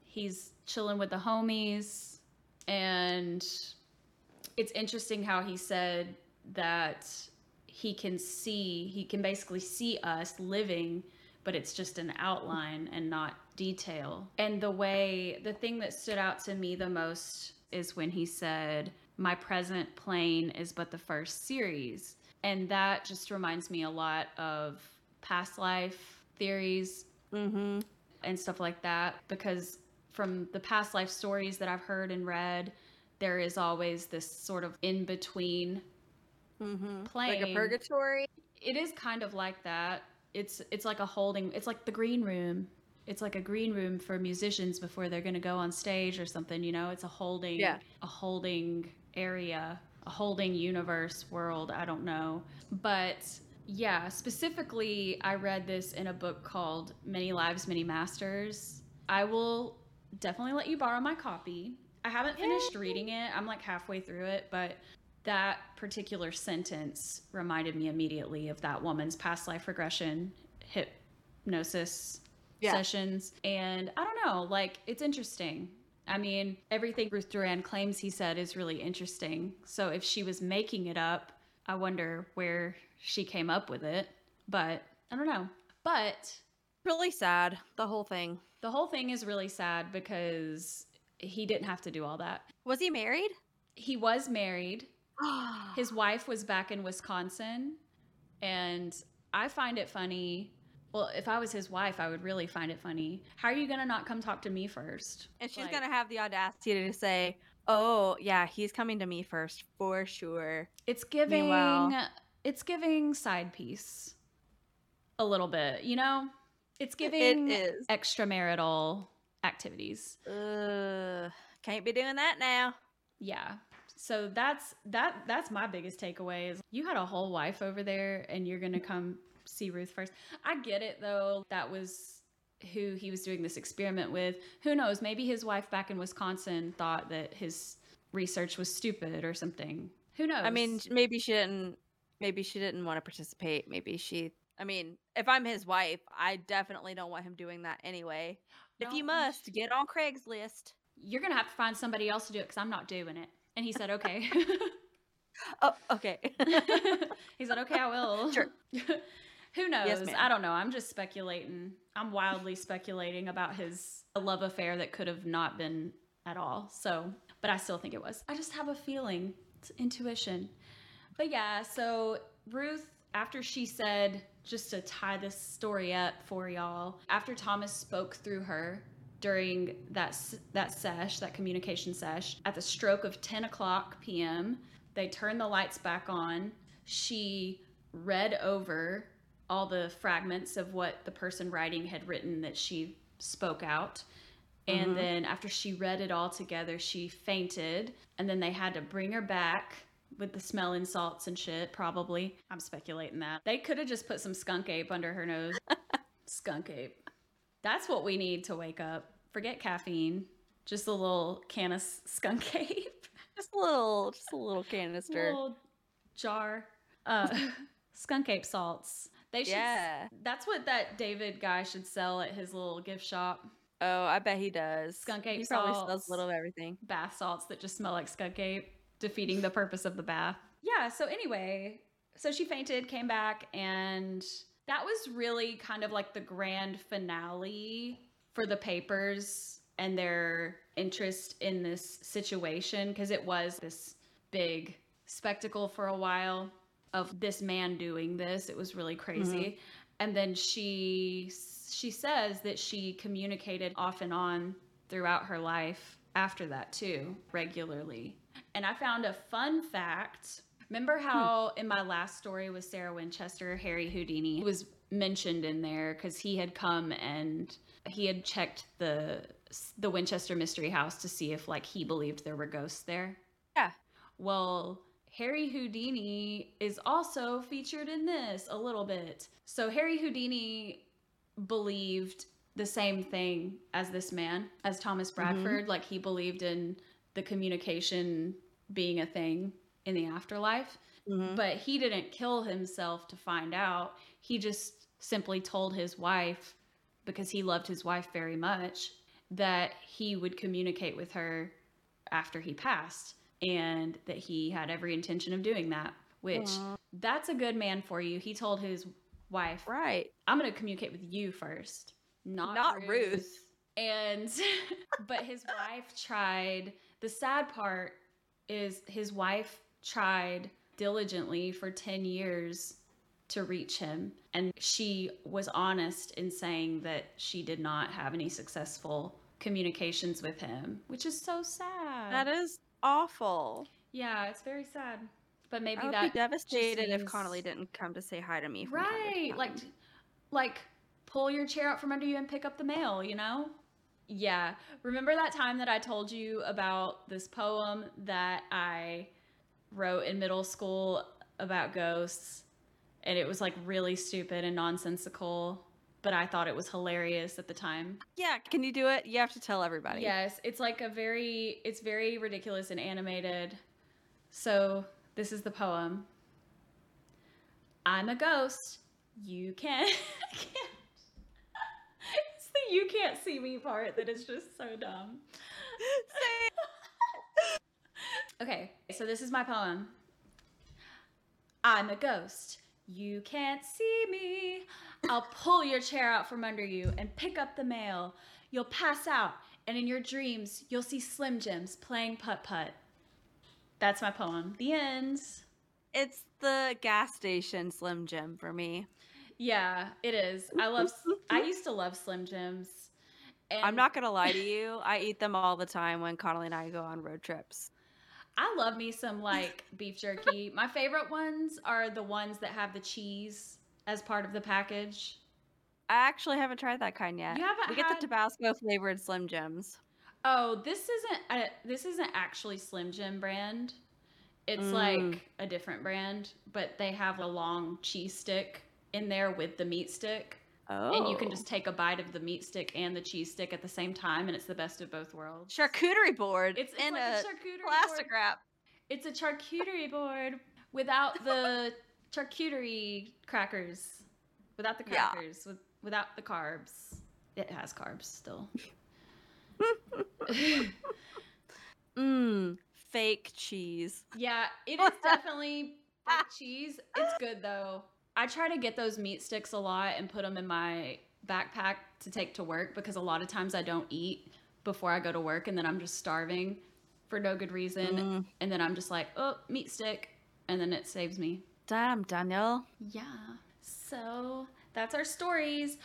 He's chilling with the homies. And it's interesting how he said that he can basically see us living, but it's just an outline and not detail. And the thing that stood out to me the most is when he said, my present plane is but the first series. And that just reminds me a lot of past life theories, mm-hmm, and stuff like that. Because from the past life stories that I've heard and read, there is always this sort of in-between, mm-hmm, plane. Like a purgatory? It is kind of like that. It's like a holding, it's like the green room. It's like a green room for musicians before they're going to go on stage or something, you know? It's a holding area, a holding universe, world, I don't know. But yeah, specifically, I read this in a book called Many Lives, Many Masters. I will definitely let you borrow my copy. I haven't finished reading it. I'm like halfway through it, but that particular sentence reminded me immediately of that woman's past life regression hypnosis sessions. And I don't know, like, it's interesting. I mean, everything Ruth Durant claims he said is really interesting. So if she was making it up, I wonder where she came up with it. But I don't know. But really sad, the whole thing. The whole thing is really sad because he didn't have to do all that. Was he married? He was married. His wife was back in Wisconsin. And I find it funny. Well, if I was his wife, I would really find it funny. How are you going to not come talk to me first? And she's going to have the audacity to say, oh, yeah, he's coming to me first for sure. It's giving side piece a little bit, you know? It's giving extramarital activities. Can't be doing that now. Yeah. So that's my biggest takeaway is you had a whole wife over there and you're going to come see Ruth first. I get it though. That was who he was doing this experiment with. Who knows? Maybe his wife back in Wisconsin thought that his research was stupid or something. Who knows? I mean, maybe she didn't want to participate. If I'm his wife, I definitely don't want him doing that anyway. No. If you must, get on Craigslist. you're going to have to find somebody else to do it because I'm not doing it. And he said, okay. Oh, okay. He said, okay, I will. Sure. Who knows? Yes, I don't know. I'm just speculating. I'm wildly speculating about his love affair that could have not been at all. So, but I still think it was. I just have a feeling. It's intuition. But yeah, so Ruth, after she said, just to tie this story up for y'all, after Thomas spoke through her during that communication sesh, at the stroke of 10 o'clock p.m., they turned the lights back on. She read over all the fragments of what the person writing had written that she spoke out. And then after she read it all together, she fainted. And then they had to bring her back with the smelling salts and shit, probably. I'm speculating that. They could have just put some skunk ape under her nose. Skunk ape. That's what we need to wake up. Forget caffeine. Just a little can of skunk ape. Just a little canister. A little jar. Skunk ape salts. They should, yeah. That's what that David guy should sell at his little gift shop. Oh, I bet he does. Skunk ape salts. He probably smells a little of everything. Bath salts that just smell like skunk ape, defeating the purpose of the bath. Yeah, so anyway, so she fainted, came back, and that was really kind of like the grand finale for the papers and their interest in this situation, because it was this big spectacle for a while of this man doing this. It was really crazy. Mm-hmm. And then she says that she communicated off and on throughout her life after that too, regularly. And I found a fun fact. Remember how in my last story with Sarah Winchester, Harry Houdini was mentioned in there because he had come and he had checked the Winchester Mystery House to see if, like, he believed there were ghosts there. Yeah. Well, Harry Houdini is also featured in this a little bit. So Harry Houdini believed the same thing as this man, as Thomas Bradford. Mm-hmm. Like, he believed in the communication being a thing in the afterlife. Mm-hmm. But he didn't kill himself to find out. He just simply told his wife, because he loved his wife very much, that he would communicate with her after he passed, and that he had every intention of doing that, which that's a good man for you. He told his wife, right, I'm going to communicate with you first, not Ruth. And but his wife tried. The sad part is his wife tried diligently for 10 years to reach him, and she was honest in saying that she did not have any successful communications with him, which is so sad. That is awful. Yeah, it's very sad. But maybe I would be devastated if Connolly didn't come to say hi to me. Right, like pull your chair out from under you and pick up the mail, you know? Yeah. Remember that time that I told you about this poem that I wrote in middle school about ghosts? And it was like really stupid and nonsensical, but I thought it was hilarious at the time. Yeah. Can you do it? You have to tell everybody. Yes. It's like it's very ridiculous and animated. So this is the poem. I'm a ghost. You can't. It's the "you can't see me" part that is just so dumb. Okay, so this is my poem. I'm a ghost. You can't see me. I'll pull your chair out from under you and pick up the mail. You'll pass out, and in your dreams, you'll see Slim Jims playing putt-putt. That's my poem. The end. It's the gas station Slim Jim for me. Yeah, it is. I used to love Slim Jims. And I'm not going to lie to you. I eat them all the time when Connolly and I go on road trips. I love me some, like, beef jerky. My favorite ones are the ones that have the cheese as part of the package. I actually haven't tried that kind yet. We get the Tabasco flavored Slim Jims. Oh, this isn't actually Slim Jim brand. It's like a different brand, but they have a long cheese stick in there with the meat stick. Oh. And you can just take a bite of the meat stick and the cheese stick at the same time, and it's the best of both worlds. Charcuterie board. It's in like a charcuterie plastic wrap. It's a charcuterie board without the charcuterie crackers. Without the crackers. Yeah. Without the carbs. It has carbs still. Fake cheese. Yeah, it is definitely fake cheese. It's good, though. I try to get those meat sticks a lot and put them in my backpack to take to work because a lot of times I don't eat before I go to work, and then I'm just starving for no good reason. And then I'm just like, oh, meat stick. And then it saves me. Damn, Danielle. Yeah. So that's our stories.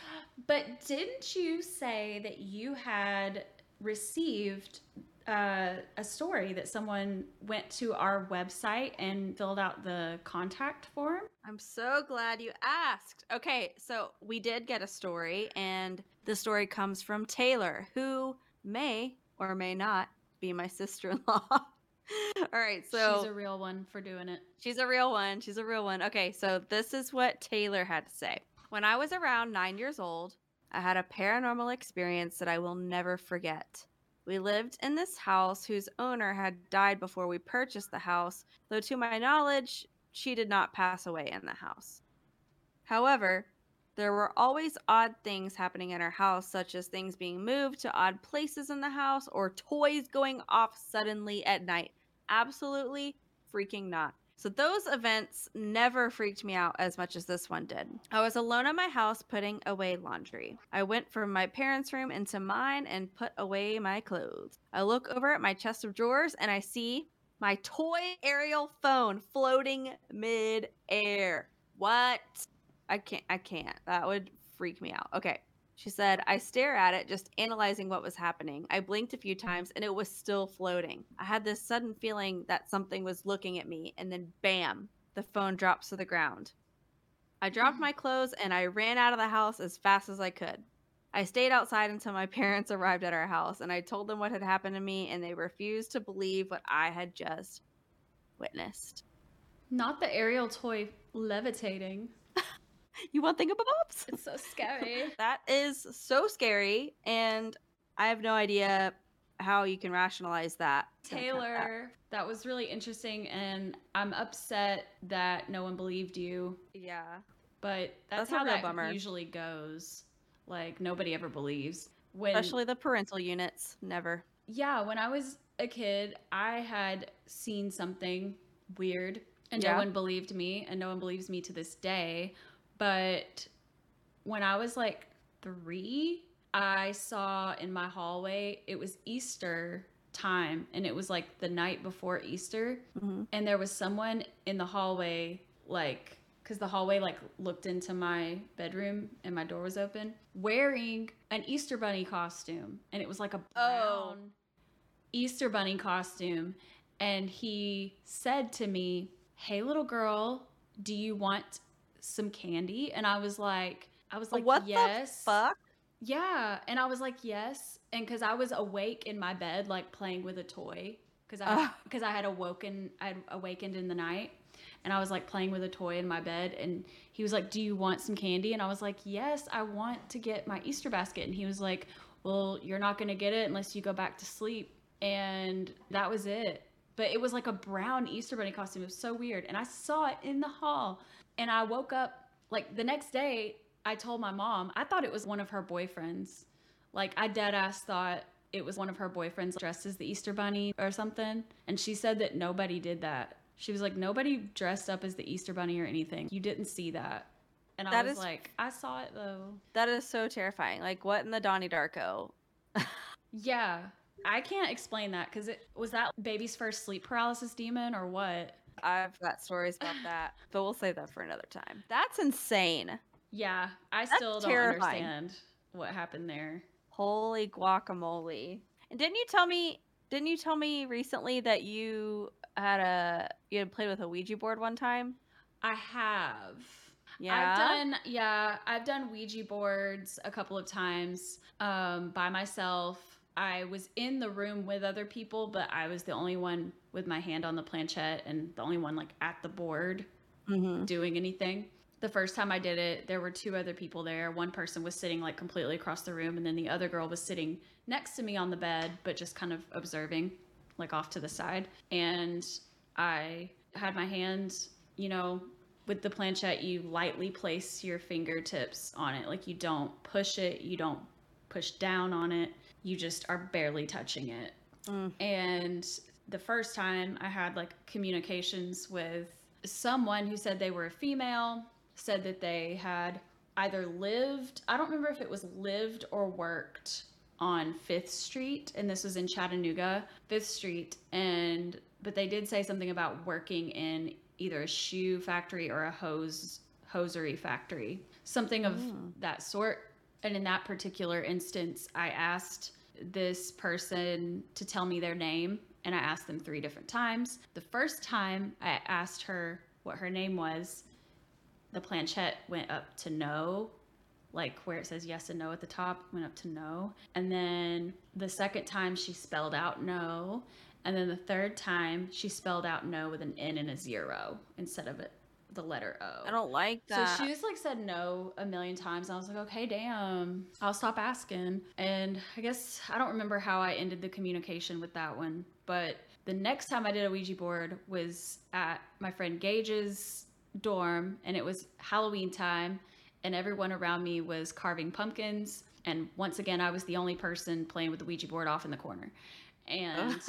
But didn't you say that you had received a story that someone went to our website and filled out the contact form? I'm so glad you asked. Okay, so we did get a story, and the story comes from Taylor, who may or may not be my sister-in-law. All right, so she's a real one for doing it. She's a real one. Okay, so this is what Taylor had to say. When I was around 9 years old, I had a paranormal experience that I will never forget. We lived in this house whose owner had died before we purchased the house, though to my knowledge, she did not pass away in the house. However, there were always odd things happening in our house, such as things being moved to odd places in the house or toys going off suddenly at night. Absolutely freaking not. So those events never freaked me out as much as this one did. I was alone in my house putting away laundry. I went from my parents' room into mine and put away my clothes. I look over at my chest of drawers and I see my toy aerial phone floating mid-air. What? I can't. That would freak me out. Okay. She said, I stare at it, just analyzing what was happening. I blinked a few times, and it was still floating. I had this sudden feeling that something was looking at me, and then bam, the phone drops to the ground. I dropped my clothes, and I ran out of the house as fast as I could. I stayed outside until my parents arrived at our house, and I told them what had happened to me, and they refused to believe what I had just witnessed. Not the aerial toy levitating. You want thingamabobs? It's so scary. That is so scary, and I have no idea how you can rationalize that. Taylor, that was really interesting, and I'm upset that no one believed you. Yeah. But that's how that usually goes. Like, nobody ever believes. Especially the parental units. Never. Yeah, when I was a kid, I had seen something weird, and no one believed me, and no one believes me to this day. But when I was like 3, I saw in my hallway, it was Easter time, and it was like the night before Easter. And there was someone in the hallway, like, because the hallway like looked into my bedroom and my door was open, wearing an Easter bunny costume. And it was like a brown Easter bunny costume. And he said to me, hey, little girl, do you want some candy? And I was like, what yes. What the fuck? Yeah. And I was like, yes. And cause I was awake in my bed, like playing with a toy. Cause I had awakened in the night, and I was like playing with a toy in my bed. And he was like, do you want some candy? And I was like, yes, I want to get my Easter basket. And he was like, well, you're not going to get it unless you go back to sleep. And that was it. But it was like a brown Easter bunny costume. It was so weird. And I saw it in the hall. And I woke up, like, the next day, I told my mom, I thought it was one of her boyfriends. Like, I deadass thought it was one of her boyfriends dressed as the Easter Bunny or something. And she said that nobody did that. She was like, nobody dressed up as the Easter Bunny or anything. You didn't see that. And I was like, I saw it, though. That is so terrifying. Like, what in the Donnie Darko? Yeah. I can't explain that, because it was that baby's first sleep paralysis demon or what? I've got stories about that, but we'll save that for another time. That's insane. Yeah, That's terrifying. Understand what happened there. Holy guacamole. And didn't you tell me recently that you had played with a Ouija board one time? I have. Yeah. I've done Ouija boards a couple of times by myself. I was in the room with other people, but I was the only one with my hand on the planchette and the only one like at the board doing anything. The first time I did it, there were two other people there. One person was sitting like completely across the room, and then the other girl was sitting next to me on the bed, but just kind of observing, like off to the side. And I had my hand, you know, with the planchette, you lightly place your fingertips on it. Like, you don't push it, you don't push down on it. You just are barely touching it. And the first time I had like communications with someone who said they were a female, said that they had either lived, I don't remember if it was lived or worked on Fifth Street, and this was in Chattanooga, Fifth Street, but they did say something about working in either a shoe factory or a hosiery factory, something of that sort. And in that particular instance, I asked this person to tell me their name, and I asked them 3 different times. The first time I asked her what her name was, the planchette went up to no, like where it says yes and no at the top, went up to no. And then the second time she spelled out no. And then the third time she spelled out no with an N and a 0 instead of the letter O. I don't like that. So she just like said no a million times. And I was like, okay, damn, I'll stop asking. And I guess I don't remember how I ended the communication with that one. But the next time I did a Ouija board was at my friend Gage's dorm, and it was Halloween time, and everyone around me was carving pumpkins, and once again I was the only person playing with the Ouija board off in the corner, and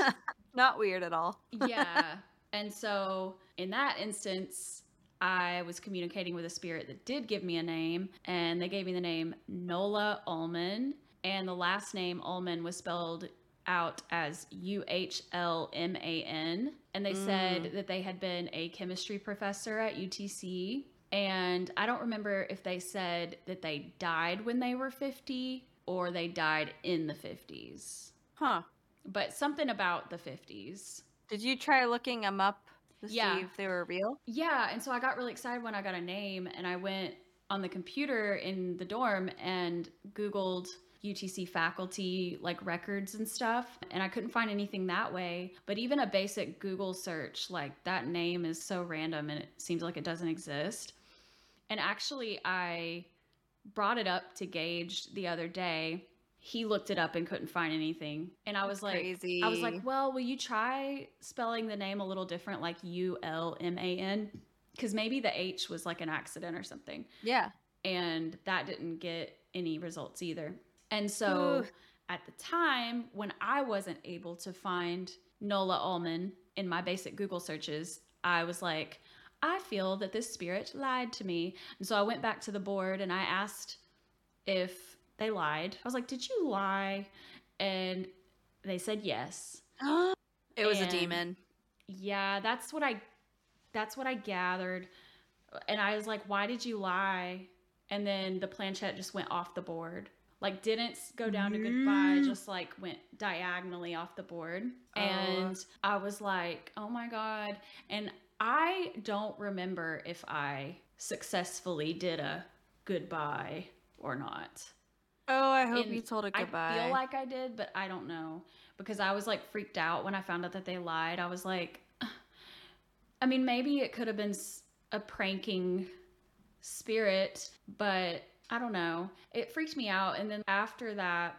not weird at all. Yeah. And so in that instance, I was communicating with a spirit that did give me a name, and they gave me the name Nola Ullman, and the last name Ullman was spelled out as Uhlman, and they said that they had been a chemistry professor at UTC, and I don't remember if they said that they died when they were 50 or they died in the 50s. But something about the 50s. Did you try looking them up to see if they were real? Yeah, and so I got really excited when I got a name, and I went on the computer in the dorm and Googled UTC faculty like records and stuff, and I couldn't find anything that way. But even a basic Google search, like that name is so random and it seems like it doesn't exist. And actually I brought it up to Gage the other day. He looked it up and couldn't find anything. And I was like, crazy. I was like, well, will you try spelling the name a little different, like Ullman? Because maybe the H was like an accident or something. Yeah. And that didn't get any results either. And so at the time when I wasn't able to find Nola Ullman in my basic Google searches, I was like, I feel that this spirit lied to me. And so I went back to the board and I asked if they lied. I was like, did you lie? And they said yes. It was a demon. Yeah, that's what I gathered. And I was like, why did you lie? And then the planchette just went off the board. Like, didn't go down to goodbye, just like went diagonally off the board. And I was like, oh my God. And I don't remember if I successfully did a goodbye or not. Oh, I hope you told a goodbye. I feel like I did, but I don't know. Because I was like freaked out when I found out that they lied. I was like, I mean, maybe it could have been a pranking spirit, but I don't know. It freaked me out. And then after that,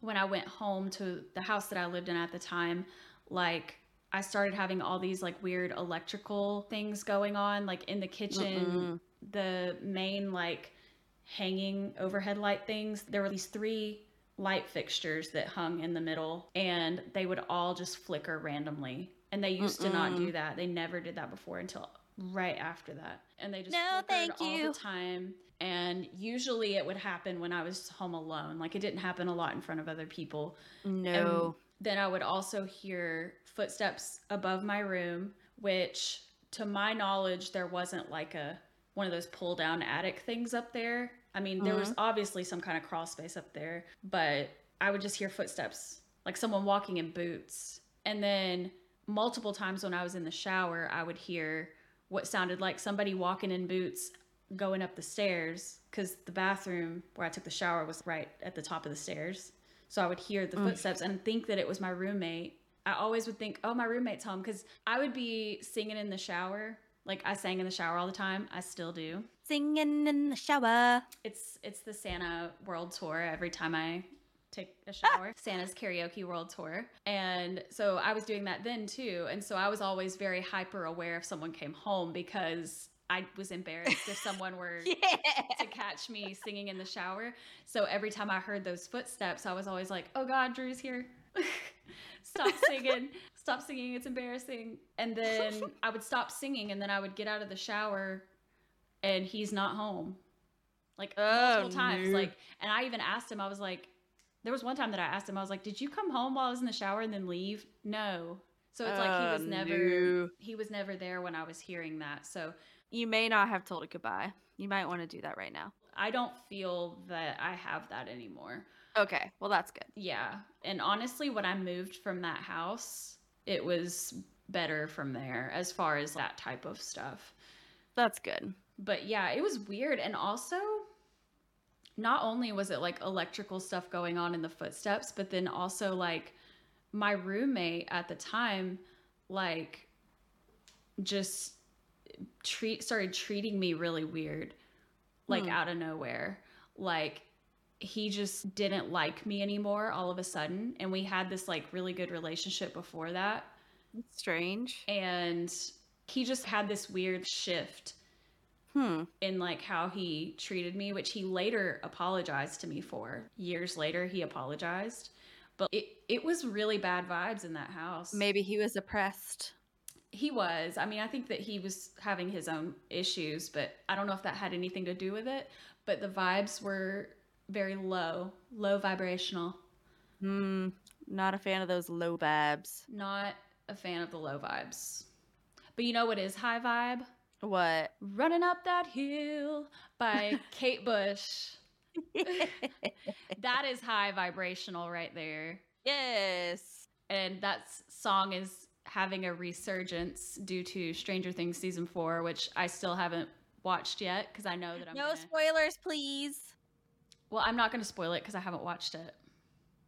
when I went home to the house that I lived in at the time, like I started having all these like weird electrical things going on, like in the kitchen, the main like hanging overhead light things. There were these 3 light fixtures that hung in the middle, and they would all just flicker randomly. And they used to not do that. They never did that before until right after that. And they just flickered all the time. And usually it would happen when I was home alone. Like, it didn't happen a lot in front of other people. No. And then I would also hear footsteps above my room, which to my knowledge, there wasn't like one of those pull down attic things up there. I mean, there was obviously some kind of crawl space up there, but I would just hear footsteps, like someone walking in boots. And then multiple times when I was in the shower, I would hear what sounded like somebody walking in boots going up the stairs, because the bathroom where I took the shower was right at the top of the stairs. So I would hear the footsteps and think that it was my roommate. I always would think, oh, my roommate's home, because I would be singing in the shower. Like, I sang in the shower all the time. I still do. Singing in the shower. It's the Santa World Tour every time I take a shower. Santa's Karaoke World Tour. And so I was doing that then too. And so I was always very hyper aware if someone came home, because I was embarrassed if someone were to catch me singing in the shower. So every time I heard those footsteps, I was always like, oh God, Drew's here. stop singing, it's embarrassing. And then I would stop singing, and then I would get out of the shower and he's not home. Like, multiple times. No. Like, and I even asked him, I was like, there was one time that I asked him, I was like, did you come home while I was in the shower and then leave? No. So it's like he was never there when I was hearing that. So you may not have told it goodbye. You might want to do that right now. I don't feel that I have that anymore. Okay. Well, that's good. Yeah. And honestly, when I moved from that house, it was better from there as far as that type of stuff. That's good. But yeah, it was weird. And also, not only was it like electrical stuff going on in the footsteps, but then also like my roommate at the time, like just started treating me really weird, like out of nowhere. Like he just didn't like me anymore all of a sudden. And we had this like really good relationship before that. It's strange. And he just had this weird shift in like how he treated me, which he later apologized to me for. Years later, he apologized. But it was really bad vibes in that house. Maybe he was oppressed. He was. I mean, I think that he was having his own issues, but I don't know if that had anything to do with it. But the vibes were very low vibrational. Not a fan of those low vibes. Not a fan of the low vibes. But you know what is high vibe? What? Running Up That Hill by Kate Bush. That is high vibrational right there. Yes. And that song is having a resurgence due to Stranger Things season 4, which I still haven't watched yet because I know that I'm No spoilers, please. Well, I'm not going to spoil it because I haven't watched it.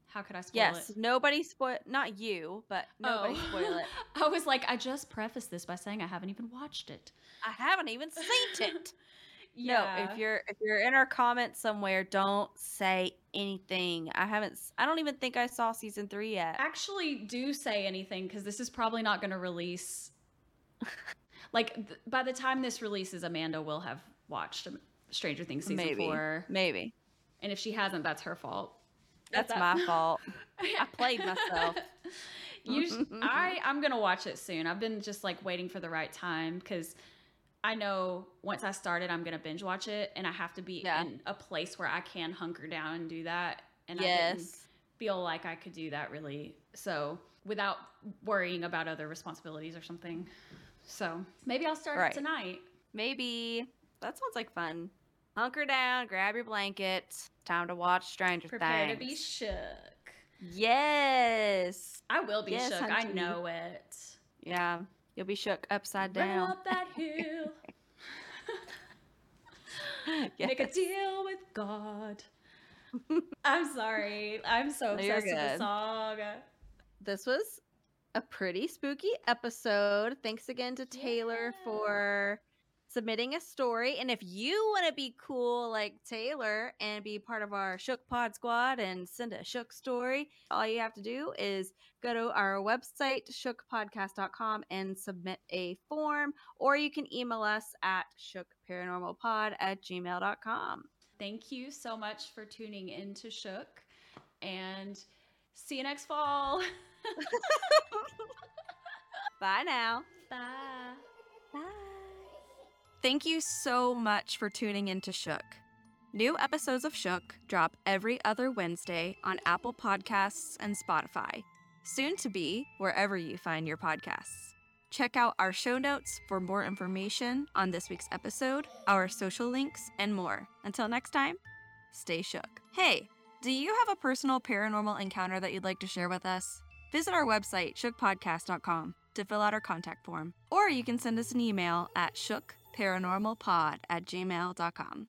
How could I spoil it? Yes, nobody spoil. Not you, but nobody spoil it. I was like, I just prefaced this by saying I haven't even watched it. I haven't even seen it. Yeah. No, if you're in our comments somewhere, don't say anything. I don't even think I saw season 3 yet. Actually, do say anything because this is probably not going to release. Like by the time this releases, Amanda will have watched Stranger Things season 4. Maybe. And if she hasn't, that's her fault. That's my fault. I played myself. I'm going to watch it soon. I've been just like waiting for the right time because I know once I start it, I'm going to binge watch it, and I have to be in a place where I can hunker down and do that. And I didn't feel like I could do that really. So without worrying about other responsibilities or something. So maybe I'll start it tonight. Maybe. That sounds like fun. Hunker down, grab your blanket. Time to watch Stranger Things. Prepare to be shook. Yes. I will be shook. Hunter. I know it. Yeah. You'll be shook upside down. Run up that hill. Make a deal with God. I'm sorry. I'm so obsessed with the song. This was a pretty spooky episode. Thanks again to Taylor for submitting a story. And if you want to be cool like Taylor and be part of our Shook Pod Squad and send a Shook story, all you have to do is go to our website, shookpodcast.com, and submit a form, or you can email us at shookparanormalpod@gmail.com. Thank you so much for tuning in to Shook, and see you next fall. Bye now. Bye. Bye. Thank you so much for tuning in to Shook. New episodes of Shook drop every other Wednesday on Apple Podcasts and Spotify, soon to be wherever you find your podcasts. Check out our show notes for more information on this week's episode, our social links, and more. Until next time, stay shook. Hey, do you have a personal paranormal encounter that you'd like to share with us? Visit our website, shookpodcast.com, to fill out our contact form, or you can send us an email at shookpodcast.com. paranormalpod@gmail.com.